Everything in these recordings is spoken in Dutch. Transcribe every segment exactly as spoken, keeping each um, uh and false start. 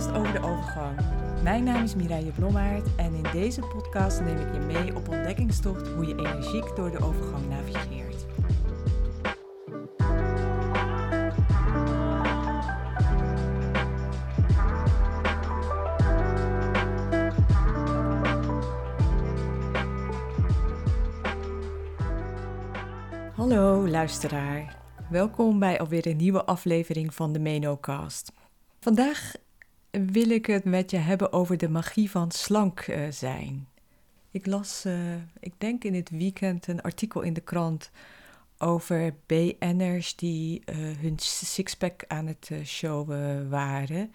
podcast over de overgang. Mijn naam is Mireille Blommaert en in deze podcast neem ik je mee op ontdekkingstocht hoe je energiek door de overgang navigeert. Hallo luisteraar, welkom bij alweer een nieuwe aflevering van de Menocast. Vandaag wil ik het met je hebben over de magie van slank zijn. Ik las, uh, ik denk in het weekend, een artikel in de krant over B N'ers die uh, hun sixpack aan het showen waren.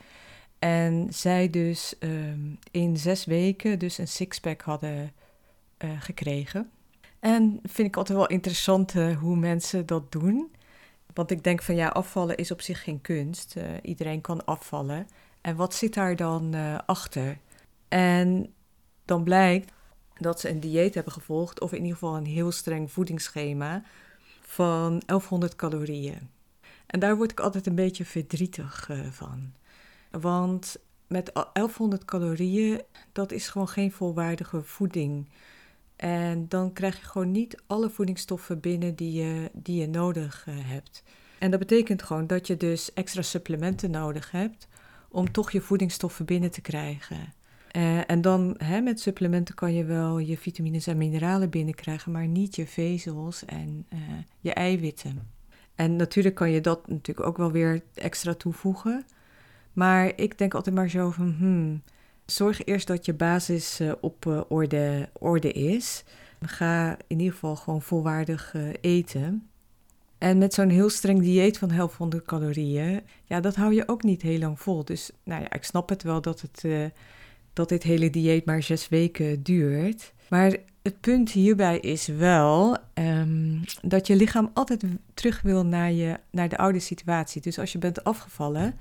En zij dus um, in zes weken dus een sixpack hadden uh, gekregen. En vind ik altijd wel interessant uh, hoe mensen dat doen. Want ik denk van ja, afvallen is op zich geen kunst. Uh, iedereen kan afvallen. En wat zit daar dan uh, achter? En dan blijkt dat ze een dieet hebben gevolgd. Of in ieder geval een heel streng voedingsschema van elfhonderd calorieën. En daar word ik altijd een beetje verdrietig uh, van. Want met elfhonderd calorieën, dat is gewoon geen volwaardige voeding. En dan krijg je gewoon niet alle voedingsstoffen binnen die je, die je nodig hebt. En dat betekent gewoon dat je dus extra supplementen nodig hebt om toch je voedingsstoffen binnen te krijgen. Uh, en dan hè, met supplementen kan je wel je vitamines en mineralen binnenkrijgen, maar niet je vezels en uh, je eiwitten. En natuurlijk kan je dat natuurlijk ook wel weer extra toevoegen. Maar ik denk altijd maar zo van... Hmm, zorg eerst dat je basis op orde, orde is. Ga in ieder geval gewoon volwaardig eten. En met zo'n heel streng dieet van elfhonderd calorieën, ja, dat hou je ook niet heel lang vol. Dus nou ja, ik snap het wel dat, het, uh, dat dit hele dieet maar zes weken duurt. Maar het punt hierbij is wel um, dat je lichaam altijd terug wil naar, je, naar de oude situatie. Dus als je bent afgevallen,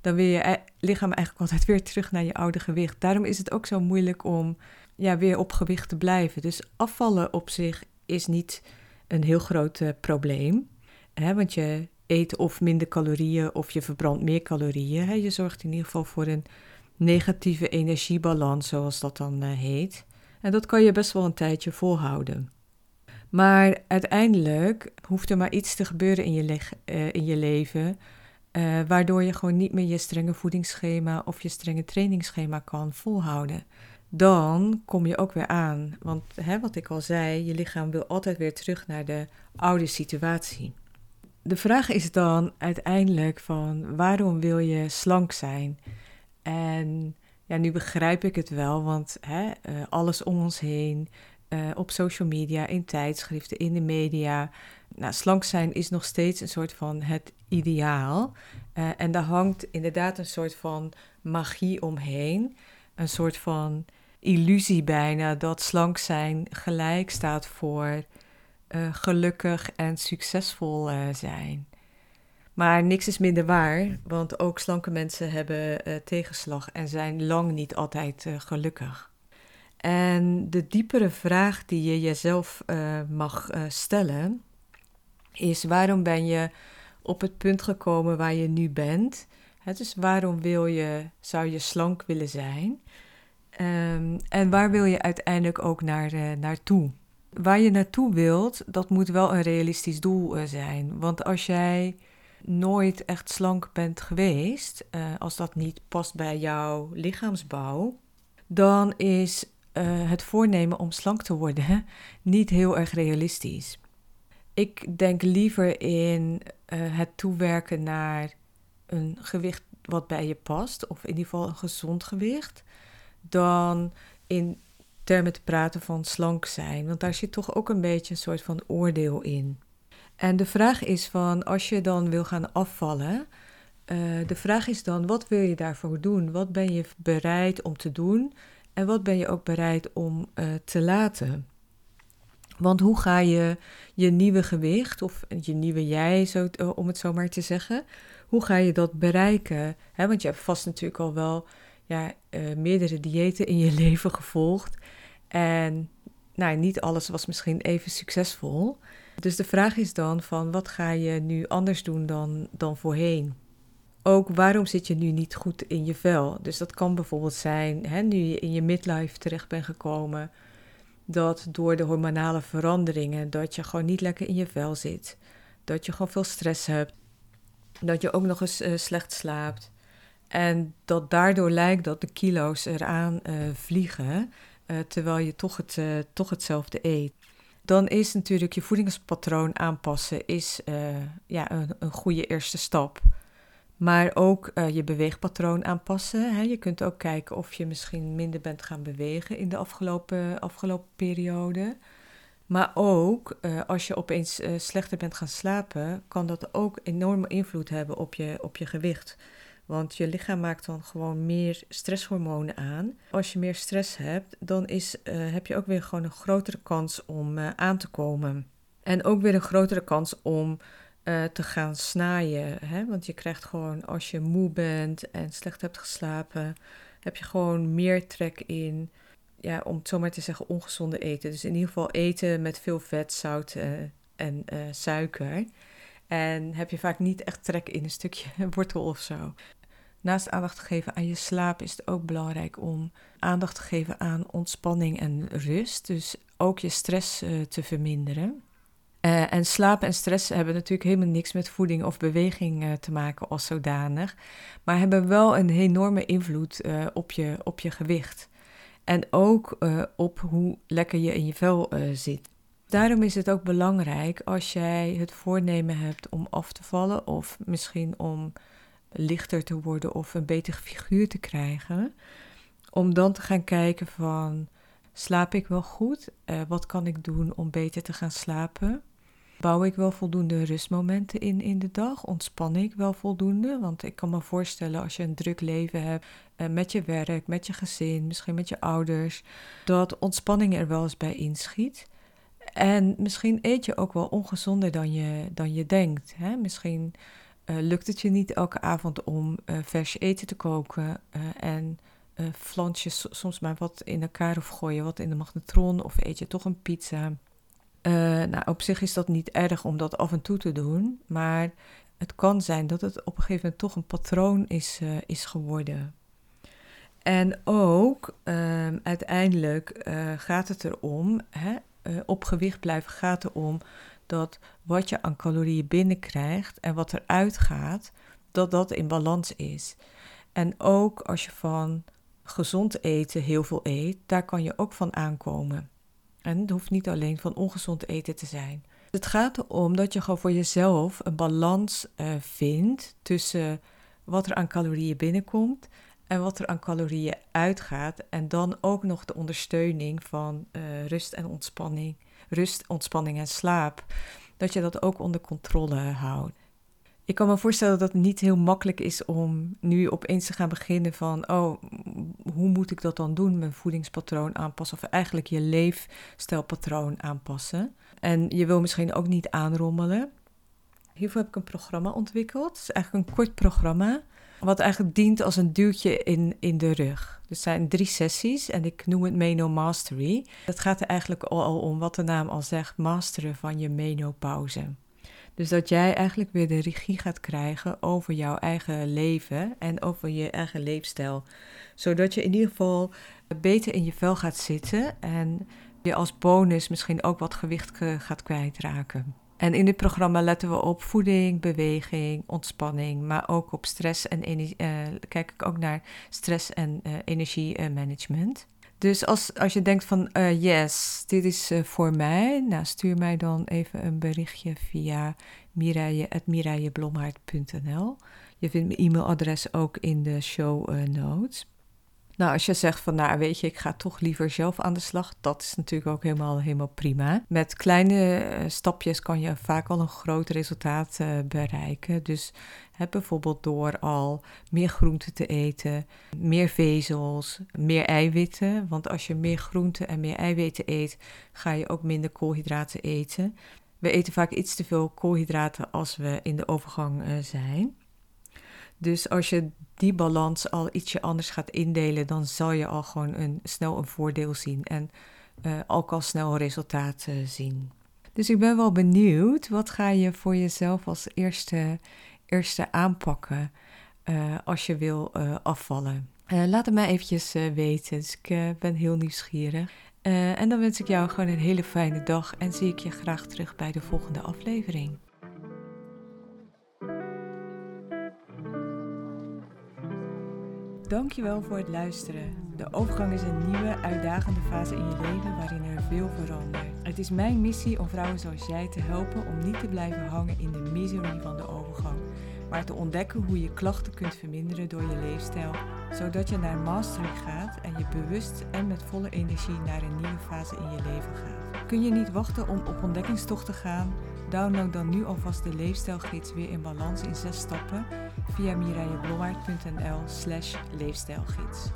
dan wil je lichaam eigenlijk altijd weer terug naar je oude gewicht. Daarom is het ook zo moeilijk om ja, weer op gewicht te blijven. Dus afvallen op zich is niet een heel groot uh, probleem. Hè? Want je eet of minder calorieën of je verbrandt meer calorieën. Hè? Je zorgt in ieder geval voor een negatieve energiebalans, zoals dat dan uh, heet. En dat kan je best wel een tijdje volhouden. Maar uiteindelijk hoeft er maar iets te gebeuren in je, leg- uh, in je leven... Uh, waardoor je gewoon niet meer je strenge voedingsschema of je strenge trainingsschema kan volhouden. Dan kom je ook weer aan. Want hè, wat ik al zei, je lichaam wil altijd weer terug naar de oude situatie. De vraag is dan uiteindelijk van waarom wil je slank zijn? En ja, nu begrijp ik het wel, want hè, uh, alles om ons heen... Uh, op social media, in tijdschriften, in de media. Nou, slank zijn is nog steeds een soort van het ideaal. Uh, en daar hangt inderdaad een soort van magie omheen. Een soort van illusie bijna dat slank zijn gelijk staat voor uh, gelukkig en succesvol uh, zijn. Maar niks is minder waar, want ook slanke mensen hebben uh, tegenslag en zijn lang niet altijd uh, gelukkig. En de diepere vraag die je jezelf uh, mag uh, stellen is waarom ben je op het punt gekomen waar je nu bent? Hè, dus waarom wil je, zou je slank willen zijn? Um, en waar wil je uiteindelijk ook naar, uh, naartoe? Waar je naartoe wilt, dat moet wel een realistisch doel uh, zijn. Want als jij nooit echt slank bent geweest, uh, als dat niet past bij jouw lichaamsbouw, dan is uh, het voornemen om slank te worden hè, niet heel erg realistisch. Ik denk liever in uh, het toewerken naar een gewicht wat bij je past, of in ieder geval een gezond gewicht, dan in termen te praten van slank zijn. Want daar zit toch ook een beetje een soort van oordeel in. En de vraag is van, als je dan wil gaan afvallen... Uh, de vraag is dan, wat wil je daarvoor doen? Wat ben je bereid om te doen? En wat ben je ook bereid om uh, te laten? Want hoe ga je je nieuwe gewicht, of je nieuwe jij, zo, uh, om het zo maar te zeggen, hoe ga je dat bereiken? He, want je hebt vast natuurlijk al wel ja, uh, meerdere diëten in je leven gevolgd. En nou, niet alles was misschien even succesvol. Dus de vraag is dan, van, wat ga je nu anders doen dan, dan voorheen? ook waarom zit je nu niet goed in je vel. Dus dat kan bijvoorbeeld zijn, hè, nu je in je midlife terecht bent gekomen, dat door de hormonale veranderingen, dat je gewoon niet lekker in je vel zit. Dat je gewoon veel stress hebt. Dat je ook nog eens uh, slecht slaapt. En dat daardoor lijkt dat de kilo's eraan uh, vliegen, uh, terwijl je toch, het, uh, toch hetzelfde eet. Dan is natuurlijk je voedingspatroon aanpassen is, uh, ja, een, een goede eerste stap. Maar ook uh, je beweegpatroon aanpassen. Hè. Je kunt ook kijken of je misschien minder bent gaan bewegen in de afgelopen, afgelopen periode. Maar ook uh, als je opeens uh, slechter bent gaan slapen, kan dat ook enorme invloed hebben op je, op je gewicht. Want je lichaam maakt dan gewoon meer stresshormonen aan. Als je meer stress hebt, dan is, uh, heb je ook weer gewoon een grotere kans om uh, aan te komen. En ook weer een grotere kans om uh, te gaan snaaien. Hè? Want je krijgt gewoon, als je moe bent en slecht hebt geslapen, heb je gewoon meer trek in, ja, om het zo maar te zeggen, ongezonde eten. Dus in ieder geval eten met veel vet, zout uh, en uh, suiker. En heb je vaak niet echt trek in een stukje wortel of zo. Naast aandacht te geven aan je slaap is het ook belangrijk om aandacht te geven aan ontspanning en rust. Dus ook je stress uh, te verminderen. Uh, en slaap en stress hebben natuurlijk helemaal niks met voeding of beweging uh, te maken als zodanig. Maar hebben wel een enorme invloed uh, op je, op je gewicht. En ook uh, op hoe lekker je in je vel uh, zit. Daarom is het ook belangrijk als jij het voornemen hebt om af te vallen of misschien om lichter te worden of een betere figuur te krijgen, om dan te gaan kijken van, slaap ik wel goed? Uh, wat kan ik doen om beter te gaan slapen? Bouw ik wel voldoende rustmomenten in in de dag? Ontspan ik wel voldoende? Want ik kan me voorstellen als je een druk leven hebt uh, met je werk, met je gezin, misschien met je ouders, dat ontspanning er wel eens bij inschiet. En misschien eet je ook wel ongezonder dan je, dan je denkt. Hè? Misschien uh, lukt het je niet elke avond om uh, vers eten te koken. Uh, en uh, flans je so- soms maar wat in elkaar of gooi je wat in de magnetron. Of eet je toch een pizza. Uh, nou, op zich is dat niet erg om dat af en toe te doen. Maar het kan zijn dat het op een gegeven moment toch een patroon is, uh, is geworden. En ook uh, uiteindelijk uh, gaat het erom, hè, Uh, op gewicht blijven gaat erom dat wat je aan calorieën binnenkrijgt en wat eruit gaat, dat dat in balans is. En ook als je van gezond eten heel veel eet, daar kan je ook van aankomen. En het hoeft niet alleen van ongezond eten te zijn. Het gaat erom dat je gewoon voor jezelf een balans uh, vindt tussen wat er aan calorieën binnenkomt en wat er aan calorieën uitgaat. En dan ook nog de ondersteuning van uh, rust en ontspanning. Rust, ontspanning en slaap. Dat je dat ook onder controle houdt. Ik kan me voorstellen dat het niet heel makkelijk is om nu opeens te gaan beginnen van, oh, hoe moet ik dat dan doen? Mijn voedingspatroon aanpassen. Of eigenlijk je leefstijlpatroon aanpassen. En je wil misschien ook niet aanrommelen. Hiervoor heb ik een programma ontwikkeld. Het is eigenlijk een kort programma. Wat eigenlijk dient als een duwtje in, in de rug. Er zijn drie sessies en ik noem het Meno Mastery. Dat gaat er eigenlijk al om, wat de naam al zegt, masteren van je menopauze. Dus dat jij eigenlijk weer de regie gaat krijgen over jouw eigen leven en over je eigen leefstijl. Zodat je in ieder geval beter in je vel gaat zitten en je als bonus misschien ook wat gewicht gaat kwijtraken. En in dit programma letten we op voeding, beweging, ontspanning, maar ook op stress en energie, eh, kijk ik ook naar stress en eh, energiemanagement. Dus als, als je denkt van uh, yes, dit is uh, voor mij, nou, stuur mij dan even een berichtje via mireille at mireilleblommaert punt n l. Je vindt mijn e-mailadres ook in de show uh, notes. Nou, als je zegt van, nou weet je, ik ga toch liever zelf aan de slag. Dat is natuurlijk ook helemaal, helemaal prima. Met kleine stapjes kan je vaak al een groot resultaat uh, bereiken. Dus hè, bijvoorbeeld door al meer groenten te eten, meer vezels, meer eiwitten. Want als je meer groenten en meer eiwitten eet, ga je ook minder koolhydraten eten. We eten vaak iets te veel koolhydraten als we in de overgang uh, zijn. Dus als je die balans al ietsje anders gaat indelen, dan zal je al gewoon een, snel een voordeel zien en uh, ook al snel resultaten zien. Dus ik ben wel benieuwd, wat ga je voor jezelf als eerste, eerste aanpakken? uh, als je wil uh, afvallen. Uh, laat het mij eventjes uh, weten, dus ik uh, ben heel nieuwsgierig. Uh, en dan wens ik jou gewoon een hele fijne dag en zie ik je graag terug bij de volgende aflevering. Dankjewel voor het luisteren. De overgang is een nieuwe, uitdagende fase in je leven waarin er veel verandert. Het is mijn missie om vrouwen zoals jij te helpen om niet te blijven hangen in de miserie van de overgang, maar te ontdekken hoe je klachten kunt verminderen door je leefstijl, zodat je naar mastery gaat en je bewust en met volle energie naar een nieuwe fase in je leven gaat. Kun je niet wachten om op ontdekkingstocht te gaan? Download dan nu alvast de leefstijlgids Weer in Balans in zes stappen via mireille blommaert punt n l slash leefstijlgids.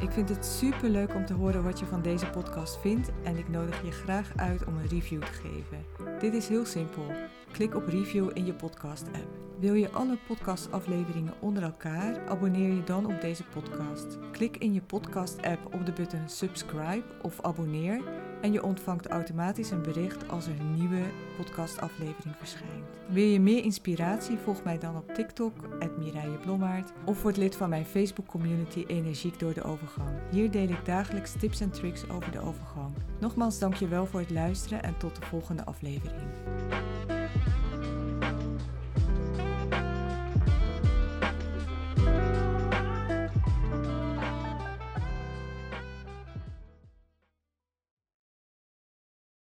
Ik vind het super leuk om te horen wat je van deze podcast vindt en ik nodig je graag uit om een review te geven. Dit is heel simpel. Klik op review in je podcast app. Wil je alle podcastafleveringen onder elkaar? Abonneer je dan op deze podcast. Klik in je podcast app op de button subscribe of abonneer en je ontvangt automatisch een bericht als er een nieuwe podcastaflevering verschijnt. Wil je meer inspiratie? Volg mij dan op TikTok, at mireille blommaert, of word lid van mijn Facebook community Energiek door de Overgang. Hier deel ik dagelijks tips en tricks over de overgang. Nogmaals dankjewel voor het luisteren en tot de volgende aflevering.